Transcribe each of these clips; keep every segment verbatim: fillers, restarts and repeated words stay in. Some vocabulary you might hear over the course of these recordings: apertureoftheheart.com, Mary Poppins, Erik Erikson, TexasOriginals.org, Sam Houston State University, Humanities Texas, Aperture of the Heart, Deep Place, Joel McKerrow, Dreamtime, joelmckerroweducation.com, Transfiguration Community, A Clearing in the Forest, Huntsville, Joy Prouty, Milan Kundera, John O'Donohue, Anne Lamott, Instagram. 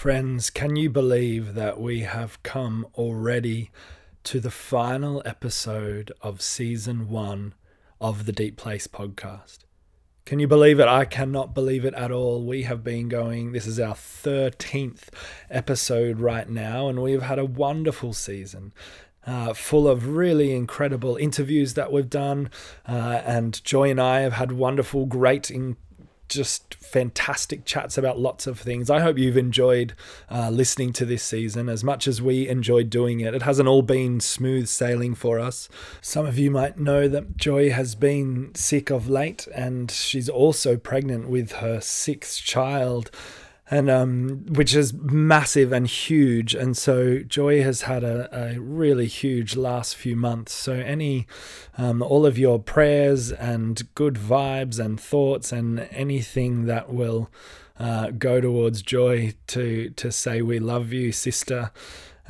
Friends, can you believe that we have come already to the final episode of season one of the Deep Place podcast? Can you believe it? I cannot believe it at all. We have been going, this is our thirteenth episode right now, and we've had a wonderful season. Uh, full of really incredible interviews that we've done. Uh, and Joy and I have had wonderful, great, in- just fantastic chats about lots of things. I hope you've enjoyed uh, listening to this season as much as we enjoyed doing it. It hasn't all been smooth sailing for us. Some of you might know that Joy has been sick of late, and she's also pregnant with her sixth child. And um, which is massive and huge. And so Joy has had a, a really huge last few months. So any, um, all of your prayers and good vibes and thoughts and anything that will uh, go towards Joy to to say we love you, sister.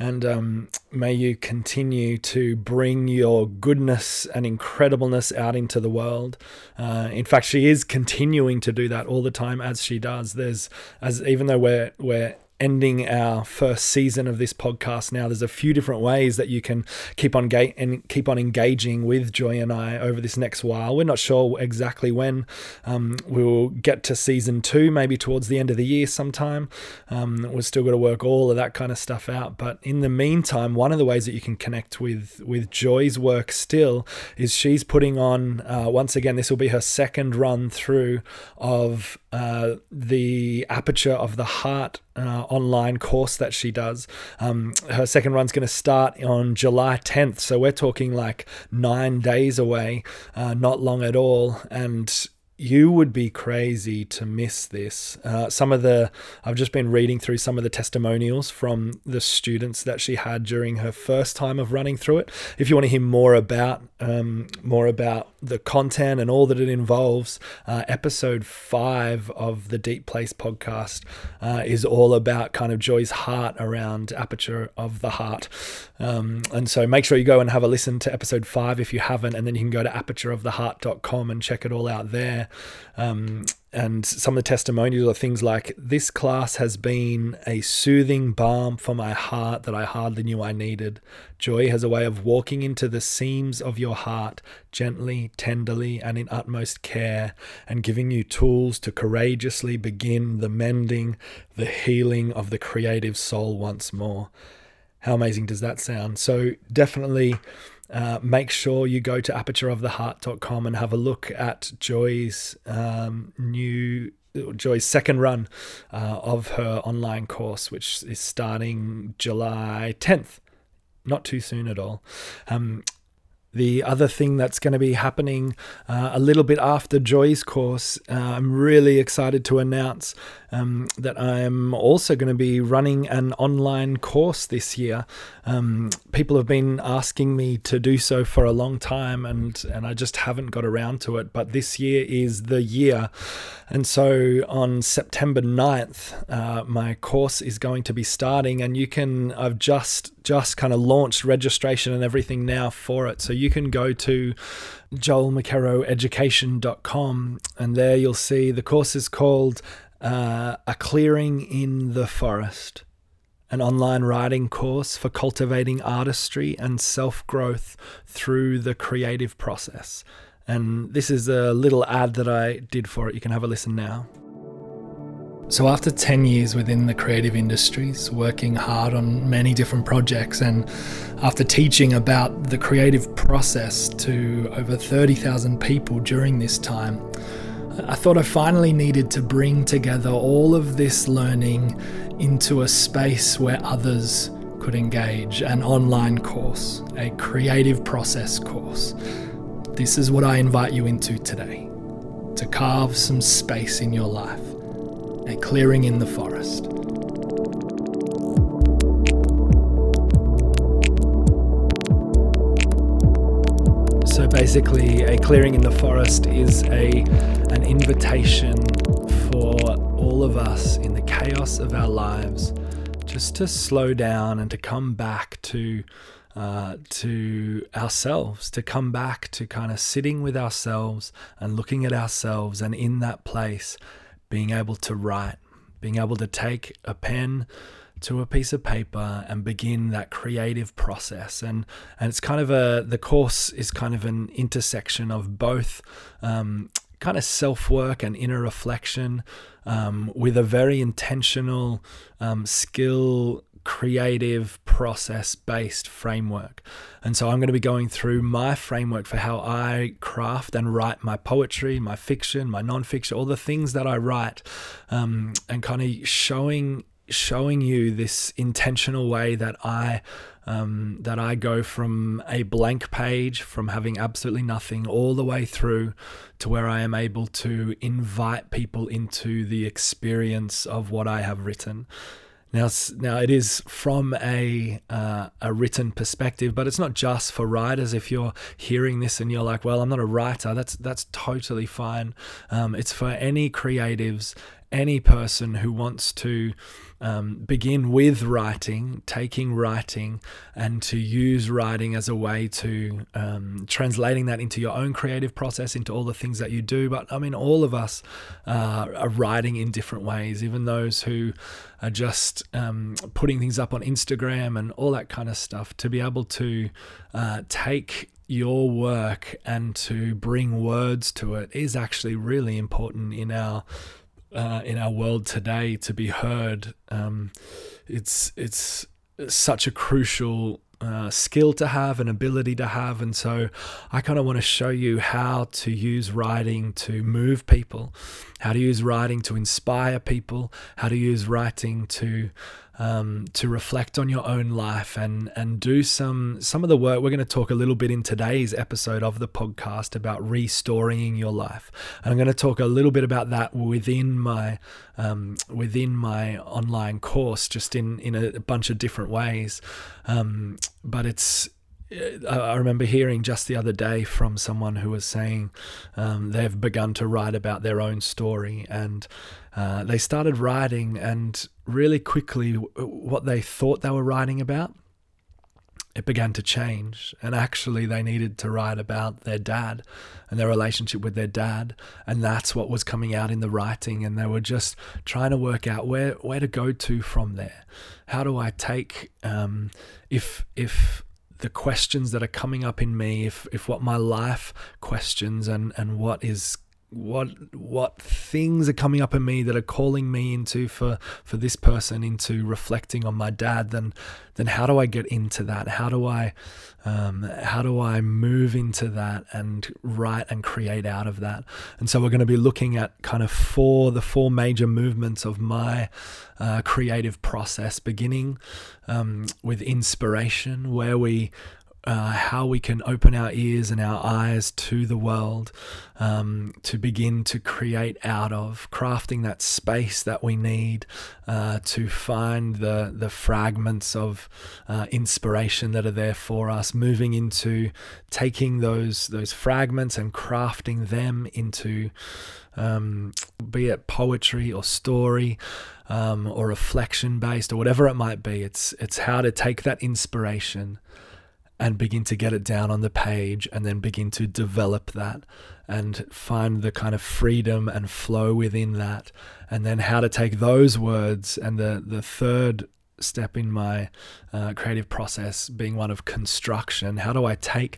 And um, may you continue to bring your goodness and incredibleness out into the world. Uh, in fact, she is continuing to do that all the time as she does. There's, as even though we're we're ending our first season of this podcast now, there's a few different ways that you can keep on ga- and keep on engaging with Joy and I over this next while. We're not sure exactly when um, we will get to season two, maybe towards the end of the year sometime. Um, we're still got to work all of that kind of stuff out. But in the meantime, one of the ways that you can connect with, with Joy's work still is she's putting on, uh, once again, this will be her second run through of uh, the Aperture of the Heart Uh, online course that she does. Um, her second run's going to start on July tenth. So we're talking like nine days away, uh, not long at all. And you would be crazy to miss this. Uh, some of the, I've just been reading through some of the testimonials from the students that she had during her first time of running through it. If you want to hear more about, um, more about the content and all that it involves, uh, episode five of the Deep Place podcast uh, is all about kind of Joy's heart around Aperture of the Heart. Um, and so make sure you go and have a listen to episode five if you haven't, and then you can go to aperture of the heart dot com and check it all out there. Um, and some of the testimonials are things like, "This class has been a soothing balm for my heart that I hardly knew I needed. Joy has a way of walking into the seams of your heart gently, tenderly, and in utmost care, and giving you tools to courageously begin the mending, the healing of the creative soul once more." How amazing does that sound? So definitely... Uh, make sure you go to aperture of the heart dot com and have a look at Joy's um, new, Joy's second run uh, of her online course, which is starting July tenth. Not too soon at all. Um, The other thing that's going to be happening uh, a little bit after Joy's course, uh, I'm really excited to announce um, that I'm also going to be running an online course this year. Um, people have been asking me to do so for a long time, and, and I just haven't got around to it. But this year is the year. And so on September ninth, uh, my course is going to be starting, and you can, I've just just kind of launched registration and everything now for it. So you can go to joel m c kerrow education dot com, and there you'll see the course is called uh, A Clearing in the Forest, an online writing course for cultivating artistry and self-growth through the creative process. And this is a little ad that I did for it. You can have a listen now. So after ten years within the creative industries, working hard on many different projects, and after teaching about the creative process to over thirty thousand people during this time, I thought I finally needed to bring together all of this learning into a space where others could engage, an online course, a creative process course. This is what I invite you into today, to carve some space in your life. A Clearing in the Forest. So basically, A Clearing in the Forest is a an invitation for all of us in the chaos of our lives just to slow down and to come back to uh, to ourselves, to come back to kind of sitting with ourselves and looking at ourselves, and in that place being able to write, being able to take a pen to a piece of paper and begin that creative process. And and it's kind of a, the course is kind of an intersection of both um, kind of self-work and inner reflection um, with a very intentional um, skill, creative, process-based framework. And so I'm going to be going through my framework for how I craft and write my poetry, my fiction, my non-fiction, all the things that I write, um, and kind of showing showing you this intentional way that I um, that I go from a blank page, from having absolutely nothing, all the way through to where I am able to invite people into the experience of what I have written. Now, now it is from a uh, a written perspective, but it's not just for writers. If you're hearing this and you're like, "Well, I'm not a writer," that's that's totally fine. Um, it's for any creatives, any person who wants to um, begin with writing, taking writing, and to use writing as a way to um, translating that into your own creative process, into all the things that you do. But I mean, all of us uh, are writing in different ways, even those who are just um, putting things up on Instagram and all that kind of stuff. To be able to uh, take your work and to bring words to it is actually really important in our Uh, in our world today, to be heard. Um, it's it's such a crucial uh, skill to have, an ability to have. And so I kind of want to show you how to use writing to move people, how to use writing to inspire people, how to use writing to Um, to reflect on your own life and and do some some of the work. We're going to talk a little bit in today's episode of the podcast about restoring your life, and I'm going to talk a little bit about that within my um, within my online course, just in in a bunch of different ways. Um, but it's I remember hearing just the other day from someone who was saying um, they've begun to write about their own story, and uh, they started writing, and really quickly what they thought they were writing about, it began to change. And actually they needed to write about their dad and their relationship with their dad, and that's what was coming out in the writing. And they were just trying to work out where where to go to from there. How do I take um, if if the questions that are coming up in me, if if what my life questions and and what is what what things are coming up in me that are calling me into for for this person into reflecting on my dad, then then how do I get into that? How do I um, how do I move into that and write and create out of that? And so we're going to be looking at kind of four the four major movements of my uh, creative process, beginning um, with inspiration, where we Uh, how we can open our ears and our eyes to the world, um, to begin to create out of, crafting that space that we need uh, to find the the fragments of uh, inspiration that are there for us, moving into taking those those fragments and crafting them into Um, be it poetry or story um, or reflection based or whatever it might be. It's it's how to take that inspiration and begin to get it down on the page, and then begin to develop that and find the kind of freedom and flow within that. And then how to take those words, and the, the third step in my uh, creative process being one of construction. How do I take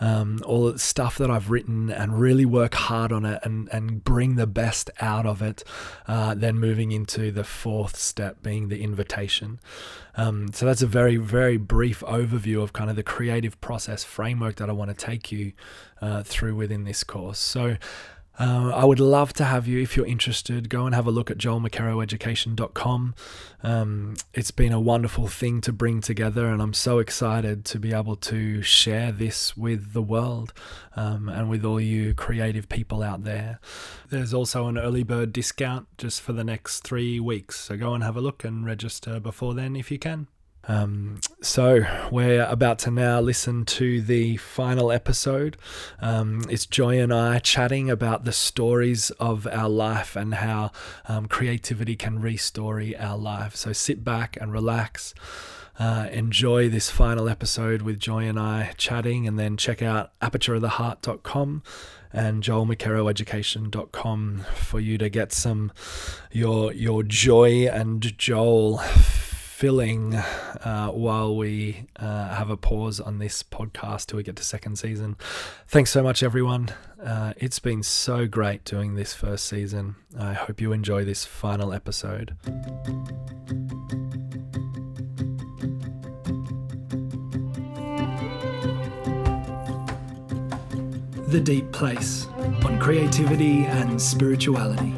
um, all the stuff that I've written and really work hard on it and, and bring the best out of it? Uh, then moving into the fourth step being the invitation. Um, so that's a very, very brief overview of kind of the creative process framework that I want to take you uh, through within this course. So Uh, I would love to have you. If you're interested, go and have a look at joel mckerrow education dot com. Um, it's been a wonderful thing to bring together, and I'm so excited to be able to share this with the world um, and with all you creative people out there. There's also an early bird discount just for the next three weeks. So go and have a look and register before then if you can. Um, so we're about to now listen to the final episode. Um, it's Joy and I chatting about the stories of our life and how um, creativity can restory our life. So sit back and relax. uh, enjoy this final episode with Joy and I chatting, and then check out aperture of the heart dot com and joel mckerrow education dot com for you to get some your your Joy and Joel filling uh, while we uh, have a pause on this podcast till we get to second season. Thanks so much, everyone. Uh, it's been so great doing this first season. I hope you enjoy this final episode. The Deep Place, on creativity and spirituality.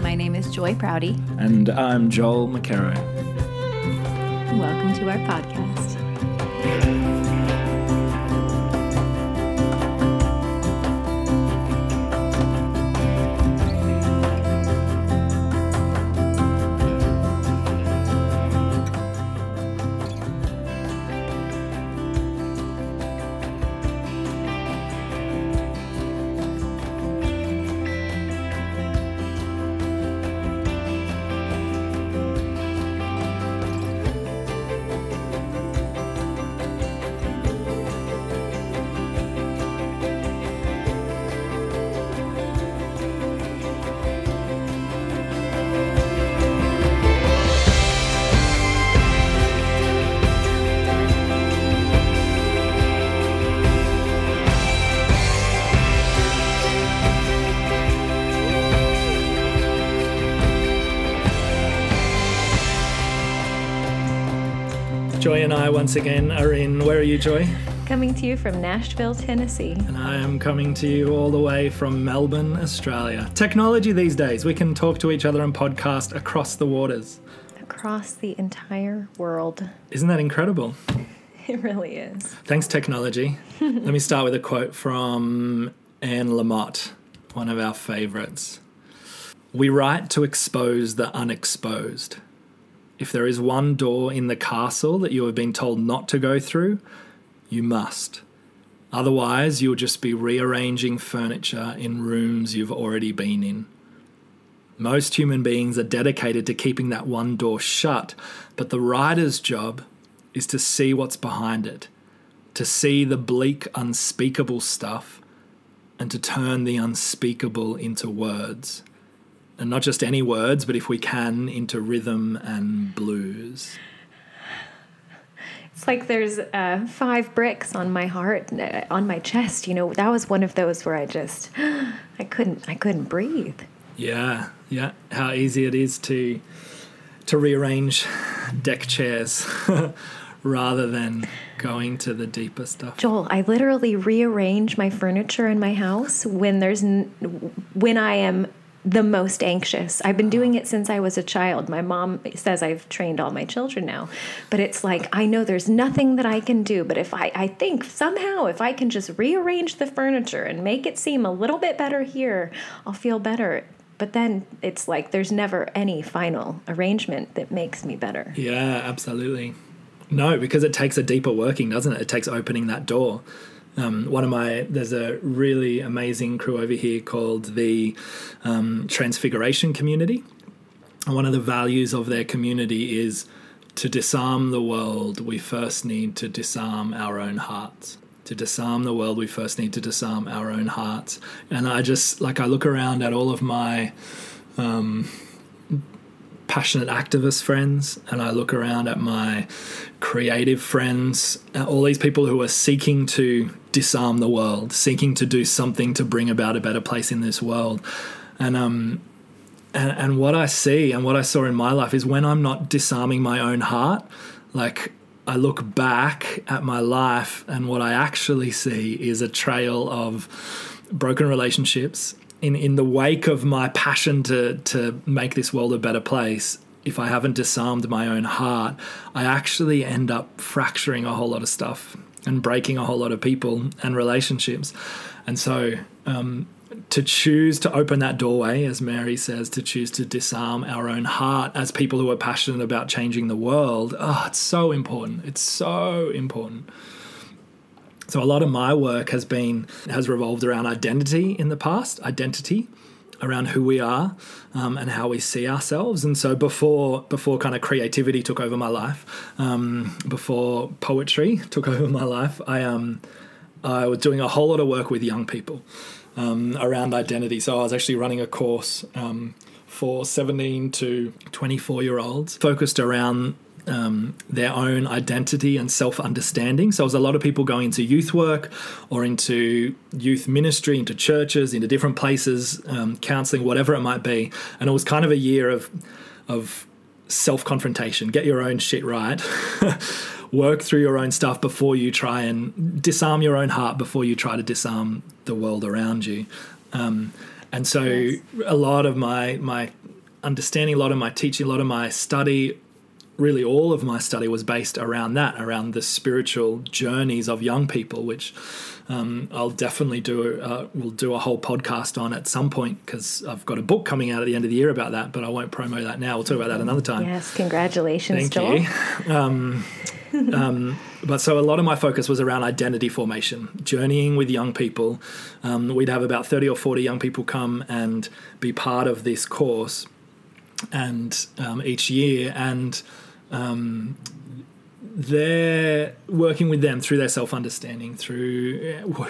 My name is Joy Prouty. And I'm Joel McKerrow. Welcome to our podcast. Joy and I once again are in, where are you, Joy? Coming to you from Nashville, Tennessee. And I am coming to you all the way from Melbourne, Australia. Technology these days, we can talk to each other and podcast across the waters. Across the entire world. Isn't that incredible? It really is. Thanks, technology. Let me start with a quote from Anne Lamott, one of our favourites. "We write to expose the unexposed. If there is one door in the castle that you have been told not to go through, you must. Otherwise, you'll just be rearranging furniture in rooms you've already been in." Most human beings are dedicated to keeping that one door shut, but the writer's job is to see what's behind it, to see the bleak, unspeakable stuff, and to turn the unspeakable into words. And not just any words, but if we can, into rhythm and blues. It's like there's uh, five bricks on my heart, on my chest. You know, that was one of those where I just, I couldn't, I couldn't breathe. Yeah, yeah. How easy it is to to rearrange deck chairs rather than going to the deeper stuff. Joel, I literally rearrange my furniture in my house when there's n- when I am. the most anxious. I've been doing it since I was a child. My mom says I've trained all my children now, but it's like, I know there's nothing that I can do, but if I, I think somehow if I can just rearrange the furniture and make it seem a little bit better here, I'll feel better. But then it's like, there's never any final arrangement that makes me better. Yeah, absolutely. No, because it takes a deeper working, doesn't it? It takes opening that door. Um, one of my, there's a really amazing crew over here called the um, Transfiguration Community. And one of the values of their community is, to disarm the world, we first need to disarm our own hearts. To disarm the world, we first need to disarm our own hearts. And I just, like, I look around at all of my um, passionate activist friends, and I look around at my creative friends, all these people who are seeking to disarm the world, seeking to do something to bring about a better place in this world. And um, and, and what I see and what I saw in my life is, when I'm not disarming my own heart, like, I look back at my life and what I actually see is a trail of broken relationships. In, in the wake of my passion to, to make this world a better place, if I haven't disarmed my own heart, I actually end up fracturing a whole lot of stuff and breaking a whole lot of people and relationships. And so um, to choose to open that doorway, as Mary says, to choose to disarm our own heart as people who are passionate about changing the world, oh, it's so important. It's so important. So a lot of my work has been has revolved around identity in the past, identity, around who we are um, and how we see ourselves. And so before before kind of creativity took over my life, um, before poetry took over my life, I um I was doing a whole lot of work with young people um, around identity. So I was actually running a course um, for seventeen to twenty-four-year-olds focused around Um, their own identity and self-understanding. So it was a lot of people going into youth work or into youth ministry, into churches, into different places, um, counselling, whatever it might be. And it was kind of a year of of self-confrontation. Get your own shit right. Work through your own stuff before you try and disarm your own heart, before you try to disarm the world around you. Um, and so yes. a lot of my my understanding, a lot of my teaching, a lot of my study, really all of my study was based around that, around the spiritual journeys of young people, which um, I'll definitely do, uh, we'll do a whole podcast on at some point, because I've got a book coming out at the end of the year about that, but I won't promo that now. We'll talk about that another time. Yes, congratulations, Joel. Thank you. Um, um, but so a lot of my focus was around identity formation, journeying with young people. Um, we'd have about thirty or forty young people come and be part of this course and um, each year, and Um, they're working with them through their self-understanding, through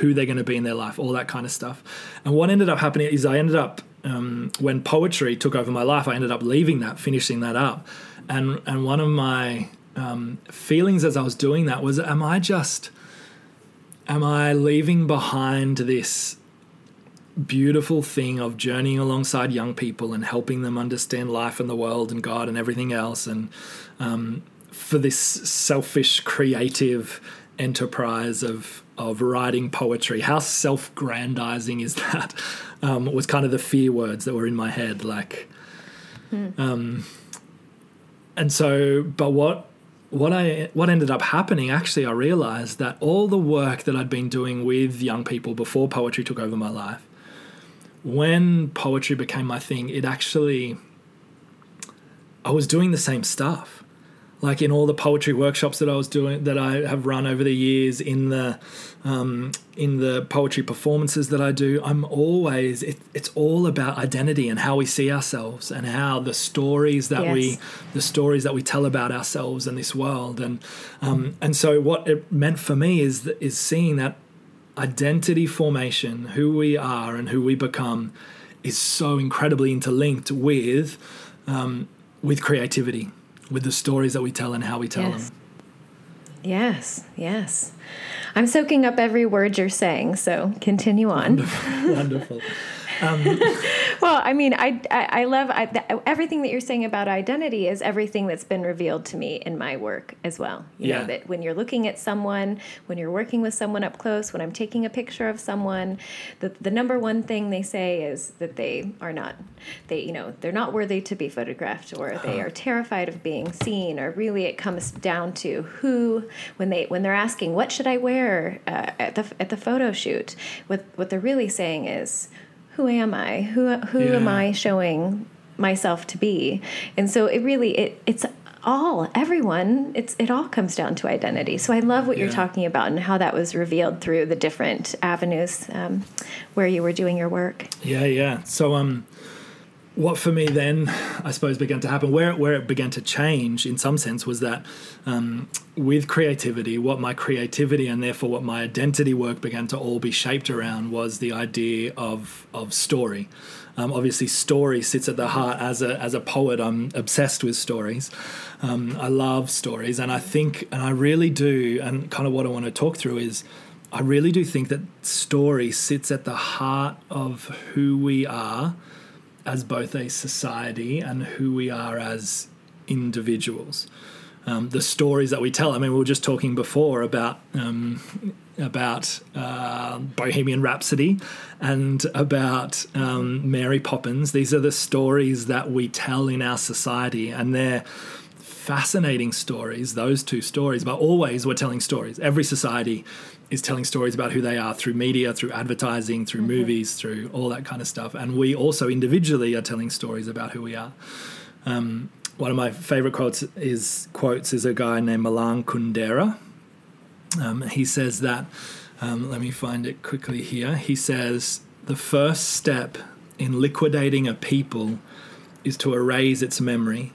who they're going to be in their life, all that kind of stuff. And what ended up happening is I ended up, um, when poetry took over my life, I ended up leaving that, finishing that up. And and one of my um, feelings as I was doing that was, am I just, am I leaving behind this beautiful thing of journeying alongside young people and helping them understand life and the world and God and everything else, and um, for this selfish creative enterprise of of writing poetry? How self-grandizing is that? Um, was kind of the fear words that were in my head, like mm. um, and so but what What I what ended up happening, actually, I realised that all the work that I'd been doing with young people before poetry took over my life, when poetry became my thing, it actually, I was doing the same stuff. Like in all the poetry workshops that I was doing, that I have run over the years, in the um, in the poetry performances that I do, I'm always it, it's all about identity and how we see ourselves and how the stories that yes. we the stories that we tell about ourselves and this world, and um, and so what it meant for me is is seeing that identity formation, who we are and who we become, is so incredibly interlinked with um, with creativity, with the stories that we tell and how we tell yes. them. Yes, yes. I'm soaking up every word you're saying, so continue on. Wonderful. Wonderful. Um, well, I mean, I, I, I love I, the, everything that you're saying about identity is everything that's been revealed to me in my work as well. You yeah. know, that when you're looking at someone, when you're working with someone up close, when I'm taking a picture of someone, the, the number one thing they say is that they are not, they, you know, they're not worthy to be photographed, or uh-huh. they are terrified of being seen, or really it comes down to who, when they, when they're asking, what should I wear uh, at the, at the photo shoot? What, what they're really saying is, who am I? Who who yeah. am I showing myself to be? And so it really it it's all everyone. It's it all comes down to identity. So I love what yeah. you're talking about and how that was revealed through the different avenues um, where you were doing your work. Yeah, yeah. So um, what for me then, I suppose, began to happen where where it began to change in some sense was that um, with creativity, what my creativity and therefore what my identity work began to all be shaped around was the idea of of story. Um, obviously, story sits at the heart. As a as a poet, I'm obsessed with stories. Um, I love stories, and I think, and I really do, and kind of what I want to talk through is, I really do think that story sits at the heart of who we are as both a society and who we are as individuals. Um, the stories that we tell. I mean, we were just talking before about um, about uh, Bohemian Rhapsody and about um, Mary Poppins. These are the stories that we tell in our society, and they're fascinating stories, those two stories, but always we're telling stories. Every society is telling stories about who they are through media, through advertising, through mm-hmm. movies, through all that kind of stuff. And we also individually are telling stories about who we are. Um, one of my favorite quotes is quotes is a guy named Milan Kundera. Um, he says that, um, let me find it quickly here. He says, the first step in liquidating a people is to erase its memory,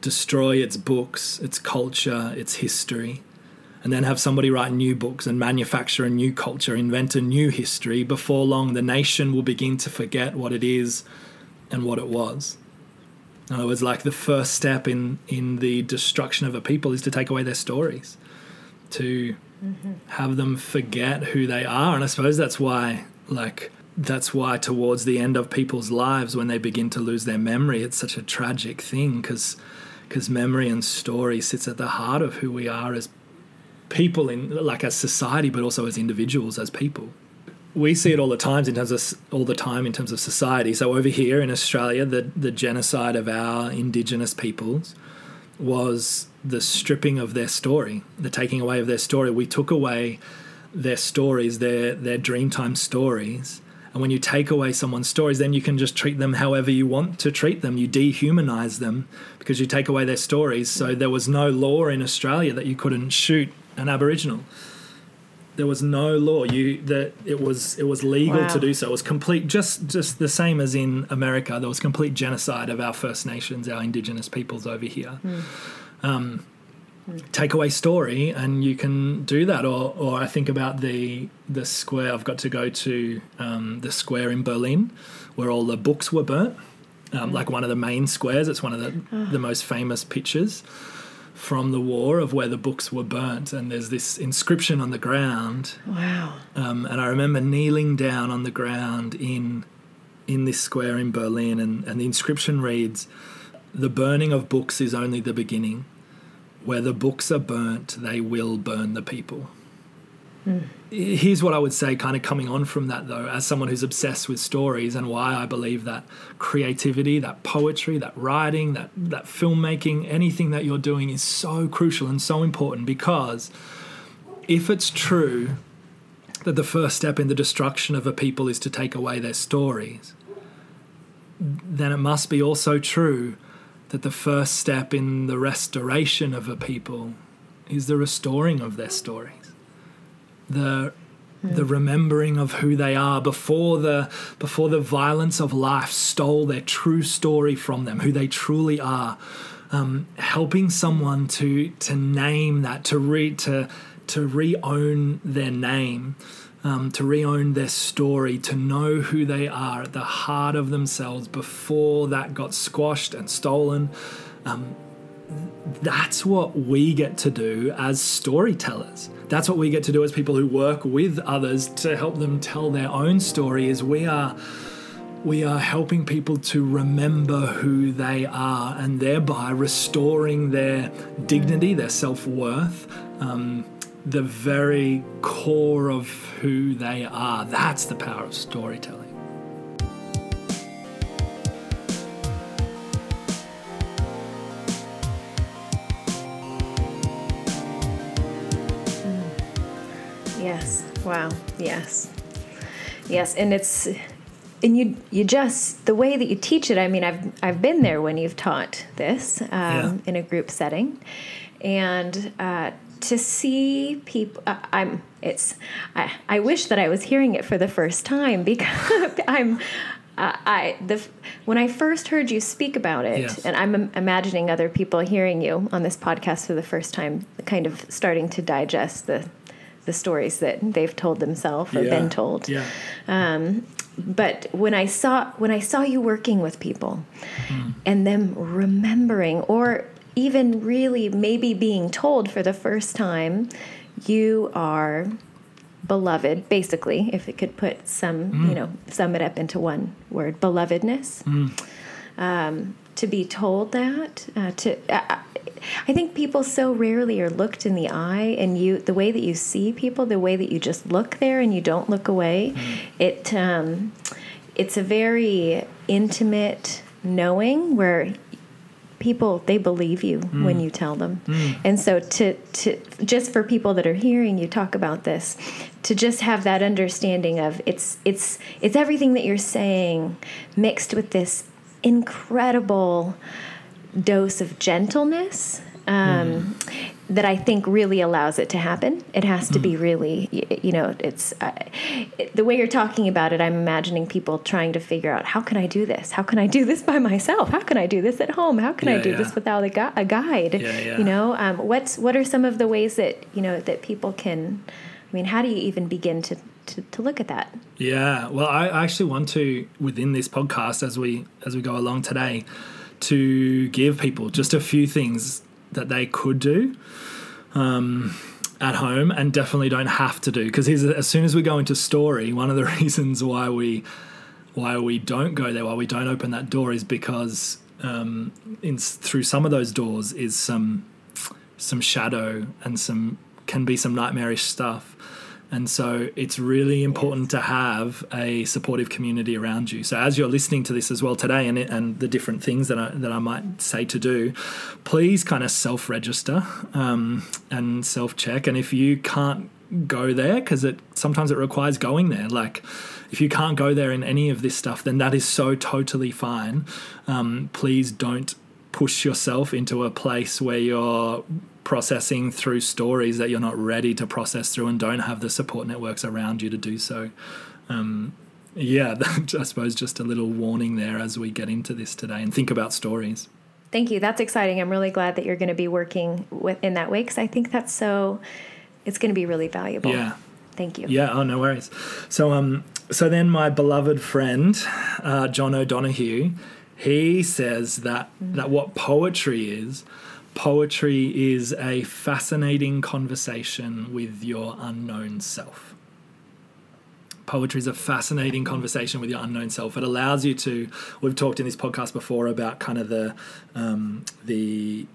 destroy its books, its culture, its history, and then have somebody write new books and manufacture a new culture, invent a new history. Before long, the nation will begin to forget what it is and what it was. In other words, like the first step in, in the destruction of a people is to take away their stories, to mm-hmm. have them forget who they are. And I suppose that's why, like, that's why towards the end of people's lives, when they begin to lose their memory, it's such a tragic thing, because because memory and story sits at the heart of who we are as people, in like as society, but also as individuals, as people. We see it all the times in terms of all the time in terms of society. So over here in Australia, the the genocide of our Indigenous peoples was the stripping of their story, the taking away of their story. We took away their stories, their their Dreamtime stories. And when you take away someone's stories, then you can just treat them however you want to treat them. You dehumanize them because you take away their stories. So there was no law in Australia that you couldn't shoot an Aboriginal. There was no law you that it was it was legal wow. to do so. It was complete, just just the same as in America. There was complete genocide of our First Nations, our Indigenous peoples over here. Mm. Um, mm. Take away story, and you can do that. Or, or I think about the the square. I've got to go to um, the square in Berlin, where all the books were burnt. Um, mm. Like one of the main squares. It's one of the oh. the most famous pictures from the war of where the books were burnt, and there's this inscription on the ground. Wow. Um, and I remember kneeling down on the ground in in this square in Berlin, and, and the inscription reads, "The burning of books is only the beginning. Where the books are burnt, they will burn the people." Mm. Here's what I would say, kind of coming on from that, though, as someone who's obsessed with stories, and why I believe that creativity, that poetry, that writing, that, that filmmaking, anything that you're doing is so crucial and so important, because if it's true that the first step in the destruction of a people is to take away their stories, then it must be also true that the first step in the restoration of a people is the restoring of their stories. The mm. the remembering of who they are before the before the violence of life stole their true story from them, who they truly are. Um, helping someone to to name that, to re to to re-own their name, um, to re-own their story, to know who they are at the heart of themselves before that got squashed and stolen. Um, that's what we get to do as storytellers. That's what we get to do as people who work with others to help them tell their own story, is we are we are helping people to remember who they are, and thereby restoring their dignity, their self-worth, um, the very core of who they are. That's the power of storytelling. Yes. Wow. Yes. Yes. And it's, and you, you just, the way that you teach it, I mean, I've, I've been there when you've taught this, um, yeah. in a group setting, and, uh, to see people, uh, I'm, it's, I, I wish that I was hearing it for the first time, because I'm, uh, I, the, when I first heard you speak about it, yes. and I'm imagining other people hearing you on this podcast for the first time, kind of starting to digest the the stories that they've told themselves or yeah. been told. Yeah. Um, but when I saw, when I saw you working with people mm. and them remembering, or even really maybe being told for the first time, you are beloved, basically, if it could put some, mm. you know, sum it up into one word, belovedness, mm. um, to be told that, uh, to, uh, I think people so rarely are looked in the eye, and you, the way that you see people, the way that you just look there and you don't look away, mm. it um, it's a very intimate knowing where people, they believe you mm. when you tell them. Mm. And so to, to just for people that are hearing you talk about this, to just have that understanding of it's it's it's everything that you're saying mixed with this incredible dose of gentleness, um, mm. that I think really allows it to happen. It has to be really, you know, it's uh, it, the way you're talking about it, I'm imagining people trying to figure out, how can I do this? How can I do this by myself? How can I do this at home? How can yeah, I do yeah. this without a, gu- a guide? Yeah, yeah. You know, um, what's, what are some of the ways that, you know, that people can, I mean, how do you even begin to, to, to look at that? Yeah. Well, I actually want to, within this podcast, as we, as we go along today, to give people just a few things that they could do um, at home and definitely don't have to do. Because as soon as we go into story, one of the reasons why we why we don't go there, why we don't open that door, is because um, in, through some of those doors is some some shadow and some can be some nightmarish stuff. And so it's really important to have a supportive community around you. So as you're listening to this as well today and and the different things that I, that I might say to do, please kind of self-register um, and self-check. And if you can't go there, because it sometimes it requires going there, like if you can't go there in any of this stuff, then that is so totally fine. Um, please don't push yourself into a place where you're processing through stories that you're not ready to process through and don't have the support networks around you to do so. Um, yeah, I suppose just a little warning there as we get into this today and think about stories. Thank you. That's exciting. I'm really glad that you're going to be working with in that way, because I think that's so, it's going to be really valuable. Yeah. Thank you. Yeah. Oh, no worries. So, um, so then my beloved friend, uh, John O'Donohue, he says that, mm-hmm. that what poetry is, poetry is a fascinating conversation with your unknown self. Poetry is a fascinating conversation with your unknown self. It allows you to, we've talked in this podcast before about kind of the um, the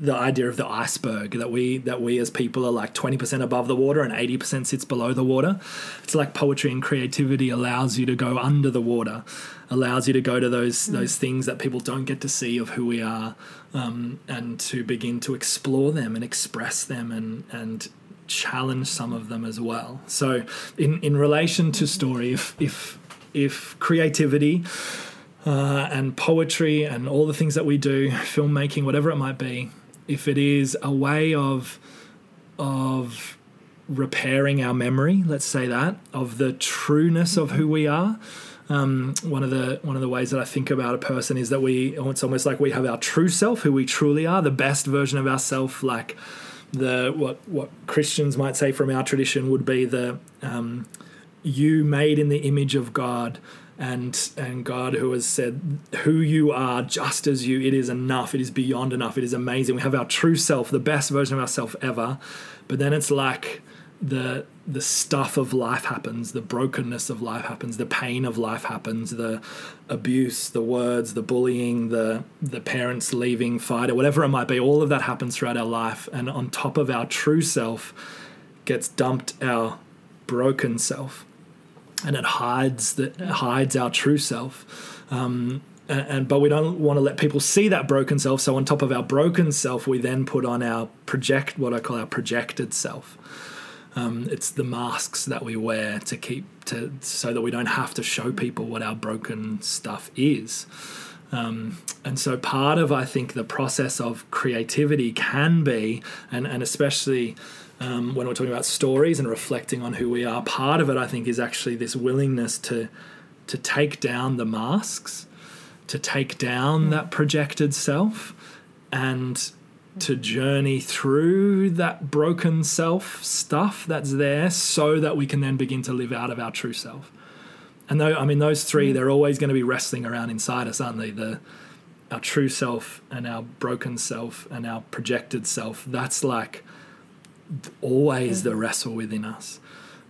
the idea of the iceberg, that we that we as people are like twenty percent above the water and eighty percent sits below the water. It's like poetry and creativity allows you to go under the water, allows you to go to those mm. those things that people don't get to see of who we are, um, and to begin to explore them and express them and and challenge some of them as well. So in, in relation to story, if if, if creativity Uh, and poetry and all the things that we do, filmmaking, whatever it might be, if it is a way of of repairing our memory, let's say that, of the trueness of who we are. Um, one of the one of the ways that I think about a person is that we, it's almost like we have our true self, who we truly are, the best version of ourself, like the what what Christians might say from our tradition would be the um, you made in the image of God. And and God, who has said, who you are, just as you, it is enough, it is beyond enough, it is amazing. We have our true self, the best version of ourselves ever. But then it's like the the stuff of life happens, the brokenness of life happens, the pain of life happens, the abuse, the words, the bullying, the the parents leaving, fight, or whatever it might be. All of that happens throughout our life. And on top of our true self gets dumped our broken self. And it hides that hides our true self, um, and, and but we don't want to let people see that broken self. So on top of our broken self, we then put on our project, what I call our projected self. Um, it's the masks that we wear to keep to so that we don't have to show people what our broken stuff is. Um, and so part of, I think, the process of creativity can be, and and especially. Um, when we're talking about stories and reflecting on who we are, part of it, I think, is actually this willingness to to take down the masks, to take down that projected self, and to journey through that broken self stuff that's there so that we can then begin to live out of our true self. And though, I mean, those three, they're always going to be wrestling around inside us, aren't they? The, our true self and our broken self and our projected self, that's like always the wrestle within us,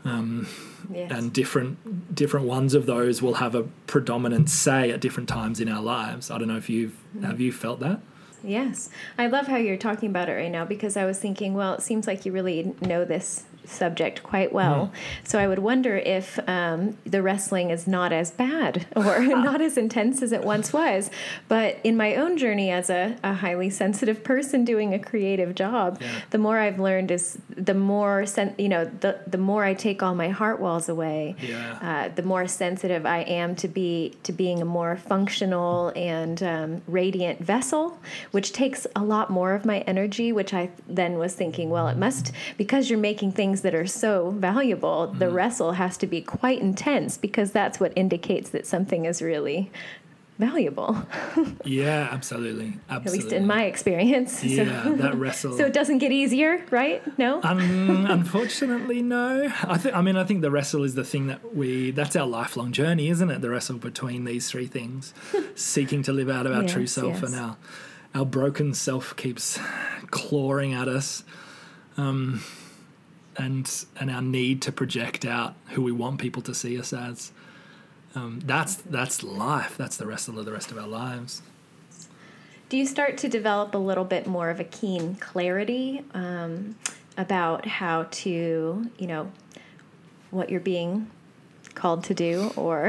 um, yes. and different different ones of those will have a predominant say at different times in our lives. I don't know if you've have you felt that? Yes, I love how you're talking about it right now, because I was thinking, well, it seems like you really know this subject quite well. Mm. So I would wonder if um, the wrestling is not as bad or not as intense as it once was. But in my own journey as a, a highly sensitive person doing a creative job, yeah. the more I've learned is the more, sen- you know, the, the more I take all my heart walls away, yeah. uh, the more sensitive I am to be to being a more functional and um, radiant vessel, which takes a lot more of my energy, which I then was thinking, well, it must, because you're making things that are so valuable, the mm. wrestle has to be quite intense because that's what indicates that something is really valuable. Yeah, absolutely. absolutely. At least in my experience. Yeah, so. That wrestle. So it doesn't get easier, right? No? Um, unfortunately, no. I think. I mean, I think the wrestle is the thing that we, that's our lifelong journey, isn't it? The wrestle between these three things, seeking to live out of our yes, true self yes. and our, our broken self keeps clawing at us. Um, And and our need to project out who we want people to see us as. Um, that's that's life. That's the rest of the rest of our lives. Do you start to develop a little bit more of a keen clarity um, about how to, you know, what you're being called to do, or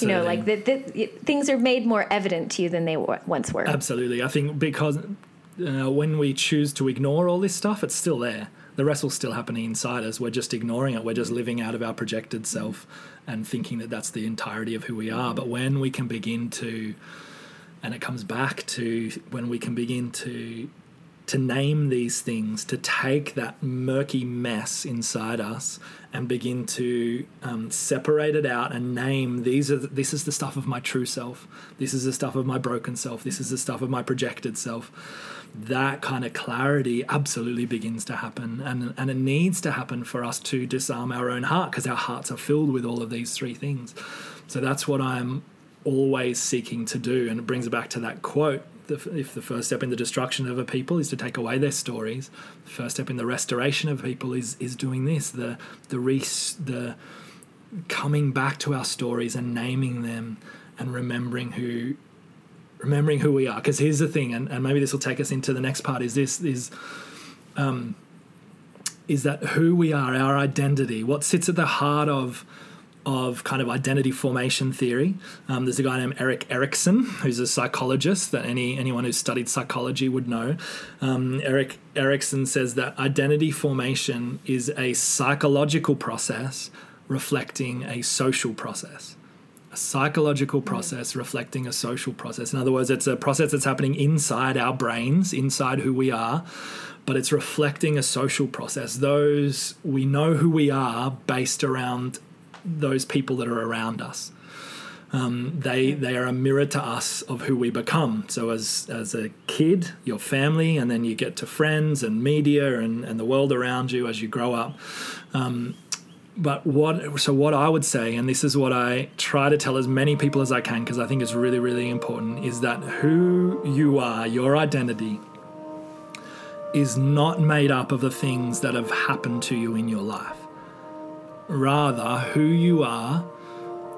you know, like that things are made more evident to you than they w- once were? Absolutely. I think because uh, when we choose to ignore all this stuff, it's still there. The wrestle's still happening inside us. We're just ignoring it. We're just living out of our projected self and thinking that that's the entirety of who we are. But when we can begin to, and it comes back to when we can begin to, to name these things, to take that murky mess inside us and begin to um, separate it out and name these are the, this is the stuff of my true self. This is the stuff of my broken self. This is the stuff of my projected self. That kind of clarity absolutely begins to happen, and and it needs to happen for us to disarm our own heart, because our hearts are filled with all of these three things. So that's what I'm always seeking to do, and it brings it back to that quote, if the first step in the destruction of a people is to take away their stories, the first step in the restoration of people is is doing this, the the res, the coming back to our stories and naming them and remembering who Remembering who we are. Because here's the thing, and, and maybe this will take us into the next part, is this, is um, is that who we are, our identity, what sits at the heart of of kind of identity formation theory. Um, there's a guy named Erik Erikson, who's a psychologist that any anyone who's studied psychology would know. Um, Erik Erikson says that identity formation is a psychological process reflecting a social process. A psychological process reflecting a social process. In other words, it's a process that's happening inside our brains, inside who we are, but it's reflecting a social process. Those, we know who we are based around those people that are around us. Um, they they are a mirror to us of who we become. So as as a kid, your family, and then you get to friends and media and, and the world around you as you grow up. Um But what, so what I would say, and this is what I try to tell as many people as I can, because I think it's really, really important, is that who you are, your identity, is not made up of the things that have happened to you in your life. Rather, who you are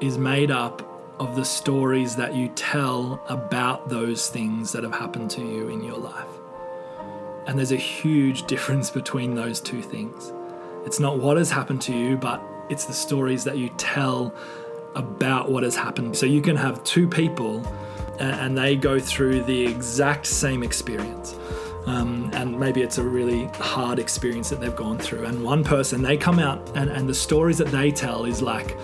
is made up of the stories that you tell about those things that have happened to you in your life. And there's a huge difference between those two things. It's not what has happened to you, but it's the stories that you tell about what has happened. So you can have two people and they go through the exact same experience. Um, and maybe it's a really hard experience that they've gone through. And one person, they come out and, and the stories that they tell is like,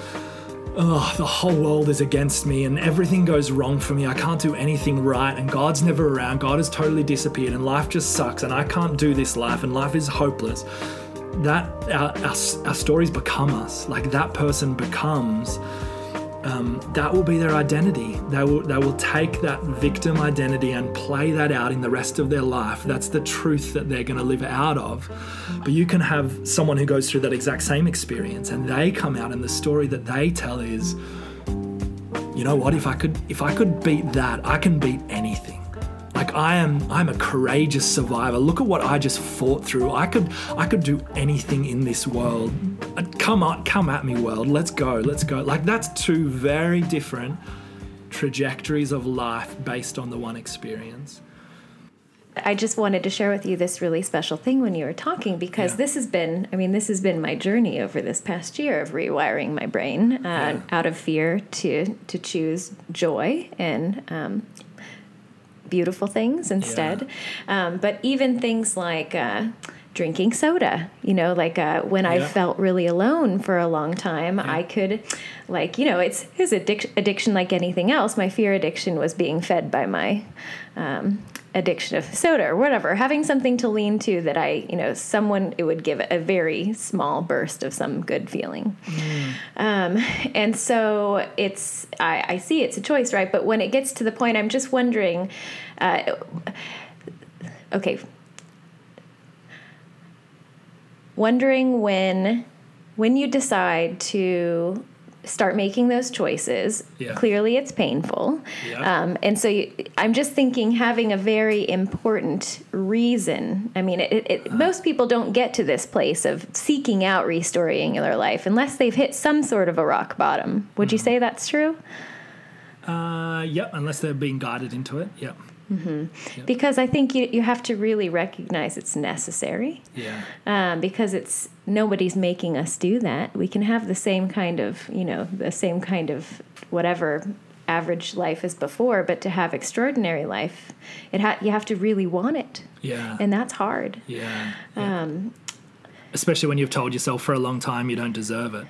oh, the whole world is against me and everything goes wrong for me. I can't do anything right and God's never around. God has totally disappeared and life just sucks and I can't do this life and life is hopeless. That our, our, our stories become us. Like that person becomes, um, that will be their identity. They will they will take that victim identity and play that out in the rest of their life. That's the truth that they're going to live out of. But you can have someone who goes through that exact same experience, and they come out, and the story that they tell is, you know what? If I could if I could beat that, I can beat anything. Like I am, I'm a courageous survivor. Look at what I just fought through. I could, I could do anything in this world. Come on, come at me, world. Let's go, let's go. Like that's two very different trajectories of life based on the one experience. I just wanted to share with you this really special thing when you were talking, because yeah. this has been, I mean, this has been my journey over this past year of rewiring my brain uh, yeah. out of fear to, to choose joy and um, beautiful things instead. Yeah. Um, but even things like uh, drinking soda, you know, like uh, when yeah. I felt really alone for a long time, yeah. I could... Like, you know, it's his addic- addiction like anything else. My fear addiction was being fed by my um, addiction of soda or whatever. Having something to lean to that I, you know, someone, it would give a very small burst of some good feeling. Mm. Um, and so it's, I, I see it's a choice, right? But when it gets to the point, I'm just wondering, uh, okay, wondering when, when you decide to... start making those choices. Yeah. Clearly it's painful. Yeah. Um, and so you, I'm just thinking having a very important reason. I mean, it, it, it, uh. most people don't get to this place of seeking out restoring their life unless they've hit some sort of a rock bottom. Would mm-hmm. you say that's true? Uh, yeah, unless they're being guided into it. Yeah. Mm-hmm. Yep. Because I think you you have to really recognize it's necessary. Yeah. Um, because it's nobody's making us do that. We can have the same kind of, you know, the same kind of whatever average life as before, but to have extraordinary life, it ha- you have to really want it. Yeah. And that's hard. Yeah. yeah. Um, especially when you've told yourself for a long time you don't deserve it.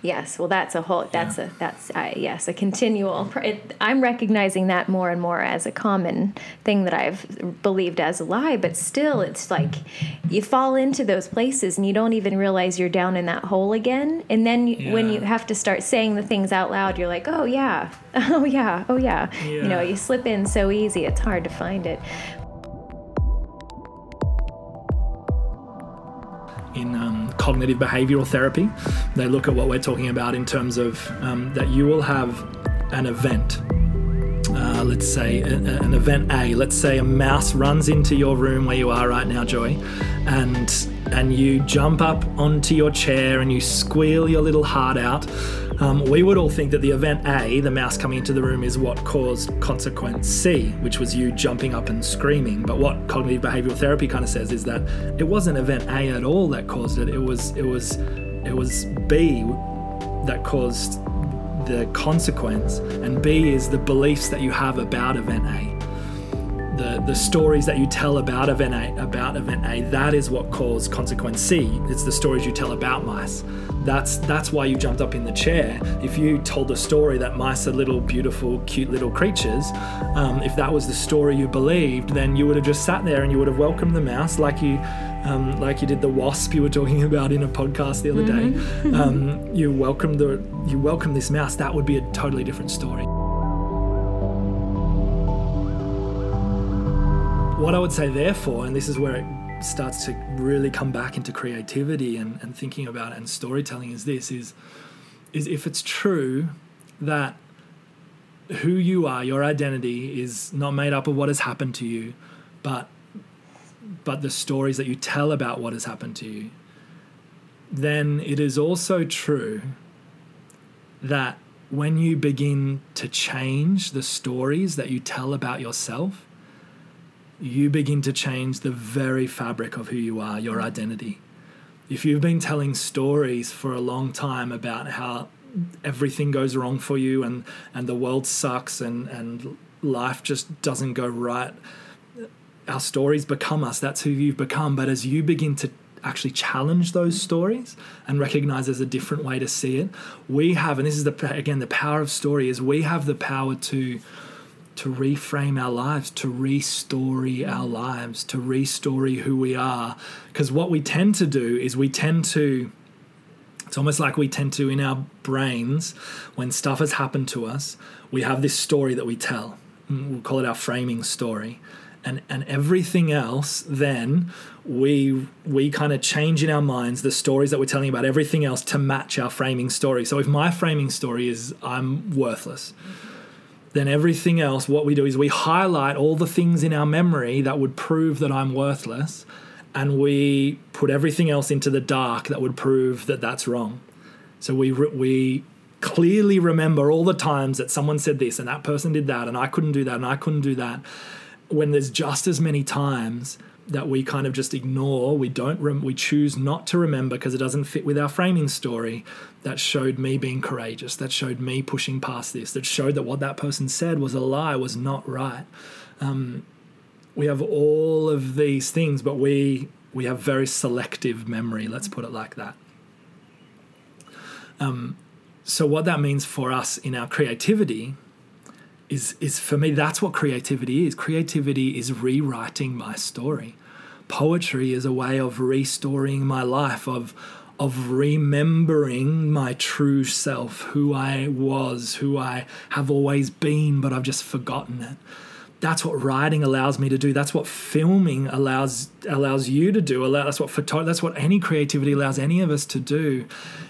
Yes, well, that's a whole, that's yeah. a, that's, uh, yes, a continual, it, I'm recognizing that more and more as a common thing that I've believed as a lie, but still it's like you fall into those places and you don't even realize you're down in that hole again. And then you, yeah. when you have to start saying the things out loud, you're like, oh yeah, oh yeah, oh yeah. yeah. You know, you slip in so easy, it's hard to find it. In um, cognitive behavioral therapy, they look at what we're talking about in terms of um, that you will have an event. Uh, let's say a, a, an event A. Let's say a mouse runs into your room where you are right now, Joy, and and you jump up onto your chair and you squeal your little heart out. Um, we would all think that the event A, the mouse coming into the room, is what caused consequence C, which was you jumping up and screaming. But what cognitive behavioral therapy kind of says is that it wasn't event A at all that caused it. It was it was it was B that caused the consequence, and B is the beliefs that you have about event A. The, the stories that you tell about event A, about event A, that is what caused consequence C. It's the stories you tell about mice. That's that's why you jumped up in the chair. If you told the story that mice are little, beautiful, cute little creatures, um, if that was the story you believed, then you would have just sat there and you would have welcomed the mouse like you um, like you did the wasp you were talking about in a podcast the other mm-hmm. day. Um, you welcomed the you welcomed this mouse. That would be a totally different story. What I would say, therefore, and this is where it starts to really come back into creativity and, and thinking about it and storytelling is this, is, is if it's true that who you are, your identity, is not made up of what has happened to you, but but the stories that you tell about what has happened to you, then it is also true that when you begin to change the stories that you tell about yourself, you begin to change the very fabric of who you are, your identity. If you've been telling stories for a long time about how everything goes wrong for you and, and the world sucks and, and life just doesn't go right, our stories become us. That's who you've become. But as you begin to actually challenge those stories and recognize there's a different way to see it, we have, and this is, the again, the power of story, is we have the power to... to reframe our lives, to restory our lives, to restory who we are. Because what we tend to do is we tend to, it's almost like we tend to, in our brains, when stuff has happened to us, we have this story that we tell. We'll call it our framing story. And and everything else, then we we kind of change in our minds the stories that we're telling about everything else to match our framing story. So if my framing story is I'm worthless, then everything else, what we do is we highlight all the things in our memory that would prove that I'm worthless, and we put everything else into the dark that would prove that that's wrong. So we re- we clearly remember all the times that someone said this and that person did that and I couldn't do that and I couldn't do that. when there's just as many times that we kind of just ignore, we don't, rem- we choose not to remember because it doesn't fit with our framing story, that showed me being courageous, that showed me pushing past this, that showed that what that person said was a lie, was not right. Um, we have all of these things, but we we have very selective memory, let's put it like that. Um, so what that means for us in our creativity is, is for me, that's what creativity is. Creativity is rewriting my story. Poetry is a way of restoring my life, of, of remembering my true self, who I was, who I have always been, but I've just forgotten it. That's what writing allows me to do. That's what filming allows allows you to do. That's what photo, that's what any creativity allows any of us to do,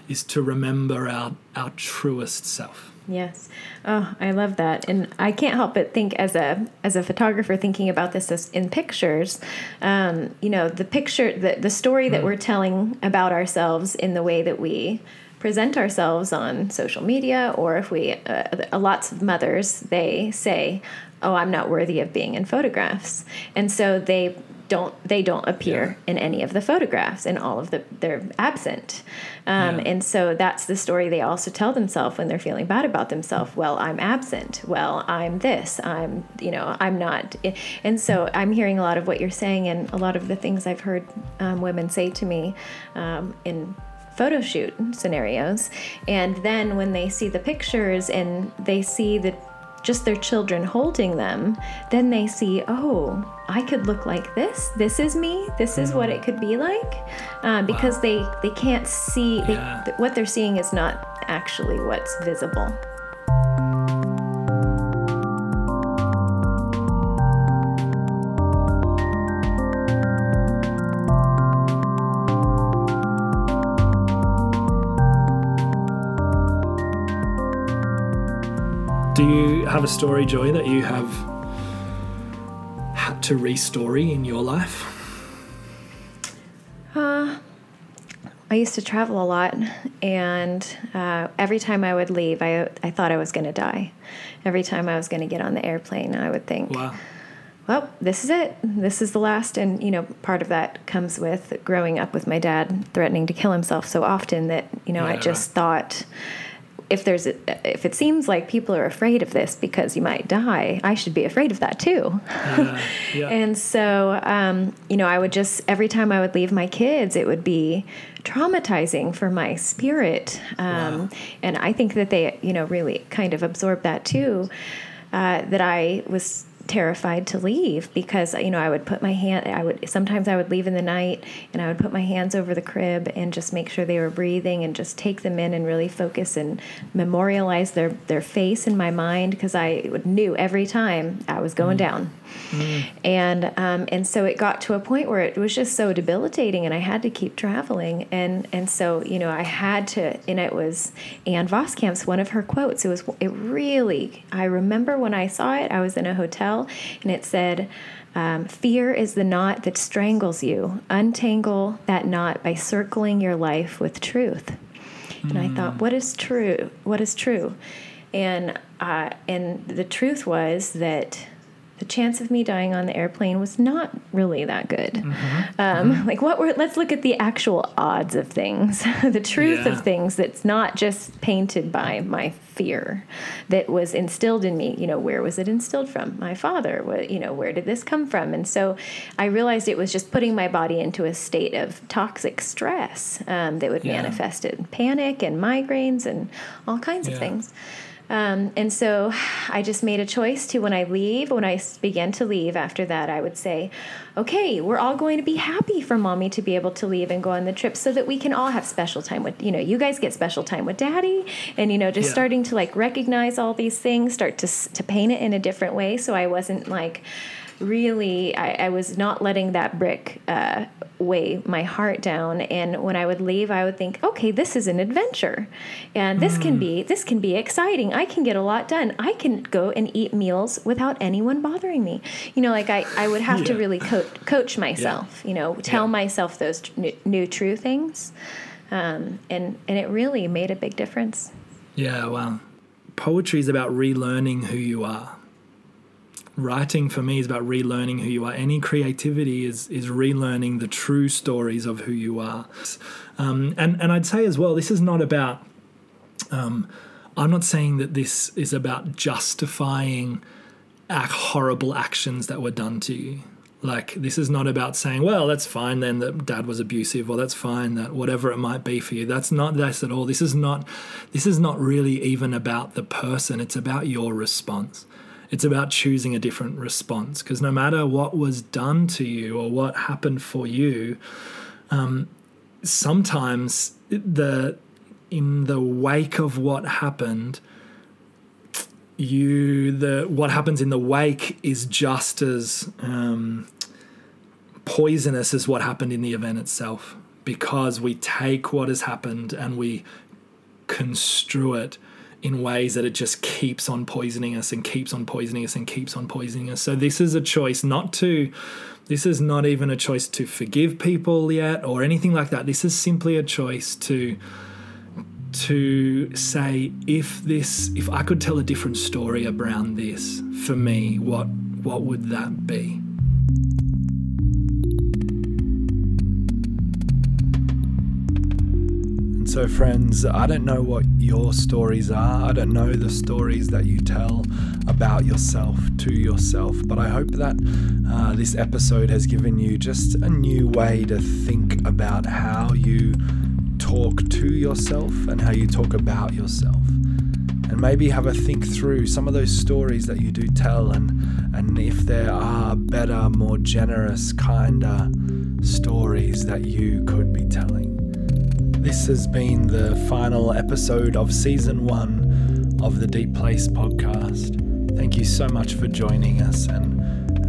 is to remember our, our truest self. Yes. Oh, I love that. And I can't help but think as a as a photographer thinking about this as in pictures, um, you know, the picture, the, the story that mm. we're telling about ourselves in the way that we present ourselves on social media, or if we, uh, lots of mothers, they say, oh, I'm not worthy of being in photographs. And so they don't they don't appear yeah. in any of the photographs, and all of the, they're absent. Um, yeah. And so that's the story they also tell themselves when they're feeling bad about themselves. Well, I'm absent. Well, I'm this, I'm, you know, I'm not. And so I'm hearing a lot of what you're saying, and a lot of the things I've heard um, women say to me um, in photo shoot scenarios. And then when they see the pictures and they see the just their children holding them, then they see, oh, I could look like this. This is me. This is what it could be like. Um, because wow. they, they can't see, yeah. they, what they're seeing is not actually what's visible. Do you have a story, Joy, that you have had to restory in your life? Uh, I used to travel a lot, and uh, every time I would leave, I I thought I was going to die. Every time I was going to get on the airplane, I would think, wow. well, this is it. This is the last. And, you know, part of that comes with growing up with my dad threatening to kill himself so often that, you know, yeah, I just right. thought... If there's, a, if it seems like people are afraid of this because you might die, I should be afraid of that too. Uh, yeah. And so, um, you know, I would just, every time I would leave my kids, it would be traumatizing for my spirit. Um, wow. And I think that they, you know, really kind of absorbed that too, uh, that I was terrified to leave because, you know, I would put my hand, I would, sometimes I would leave in the night and I would put my hands over the crib and just make sure they were breathing and just take them in and really focus and memorialize their, their face in my mind. Cause I knew every time I was going mm. down. Mm. And, um, and so it got to a point where it was just so debilitating, and I had to keep traveling. And, and so, you know, I had to, and it was Anne Voskamp's, one of her quotes. It was, it really, I remember when I saw it, I was in a hotel, and it said, um, fear is the knot that strangles you. Untangle that knot by circling your life with truth. Mm. And I thought, what is true? What is true? And uh, and the truth was that the chance of me dying on the airplane was not really that good. Mm-hmm. Um, mm-hmm. Like what were? Let's look at the actual odds of things, the truth yeah. of things that's not just painted by my fear that was instilled in me. You know, where was it instilled from? My father. What, you know, where did this come from? And so I realized it was just putting my body into a state of toxic stress um, that would yeah. manifest in panic and migraines and all kinds yeah. of things. Um, and so I just made a choice to, when I leave, when I began to leave after that, I would say, okay, we're all going to be happy for mommy to be able to leave and go on the trip so that we can all have special time with, you know, you guys get special time with daddy. And, you know, just yeah. starting to like recognize all these things, start to, to paint it in a different way. So I wasn't like really, I, I was not letting that brick, uh, weigh my heart down. And when I would leave, I would think, okay, this is an adventure, and this mm. can be, this can be exciting. I can get a lot done. I can go and eat meals without anyone bothering me. You know, like I, I would have yeah. to really co- coach myself, yeah. you know, tell yeah. myself those tr- new, new true things. Um, and, and it really made a big difference. Yeah. Wow. Poetry is about relearning who you are. writing for me is about relearning who you are. Any creativity is is relearning the true stories of who you are. Um, and, and I'd say as well, this is not about, um, I'm not saying that this is about justifying ac- horrible actions that were done to you. Like, this is not about saying, well, that's fine then that dad was abusive, or that's fine that whatever it might be for you. That's not this at all. This is not, this is not really even about the person. It's about your response. It's about choosing a different response, because no matter what was done to you or what happened for you, um, sometimes the in the wake of what happened, you the what happens in the wake is just as um, poisonous as what happened in the event itself, because we take what has happened and we construe it in ways that it just keeps on poisoning us and keeps on poisoning us and keeps on poisoning us. So this is a choice not to, this is not even a choice to forgive people yet or anything like that. This is simply a choice to to say, if this, if I could tell a different story around this, for me, what what would that be? So friends, I don't know what your stories are. I don't know the stories that you tell about yourself to yourself, but I hope that uh, this episode has given you just a new way to think about how you talk to yourself and how you talk about yourself. And maybe have a think through some of those stories that you do tell, and, and if there are better, more generous, kinder stories that you could be telling. This has been the final episode of season one of the Deep Place podcast. Thank you so much for joining us. And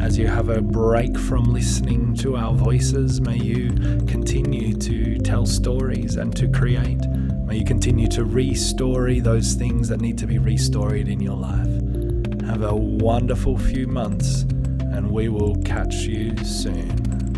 as you have a break from listening to our voices, may you continue to tell stories and to create. May you continue to restory those things that need to be restoried in your life. Have a wonderful few months, and we will catch you soon.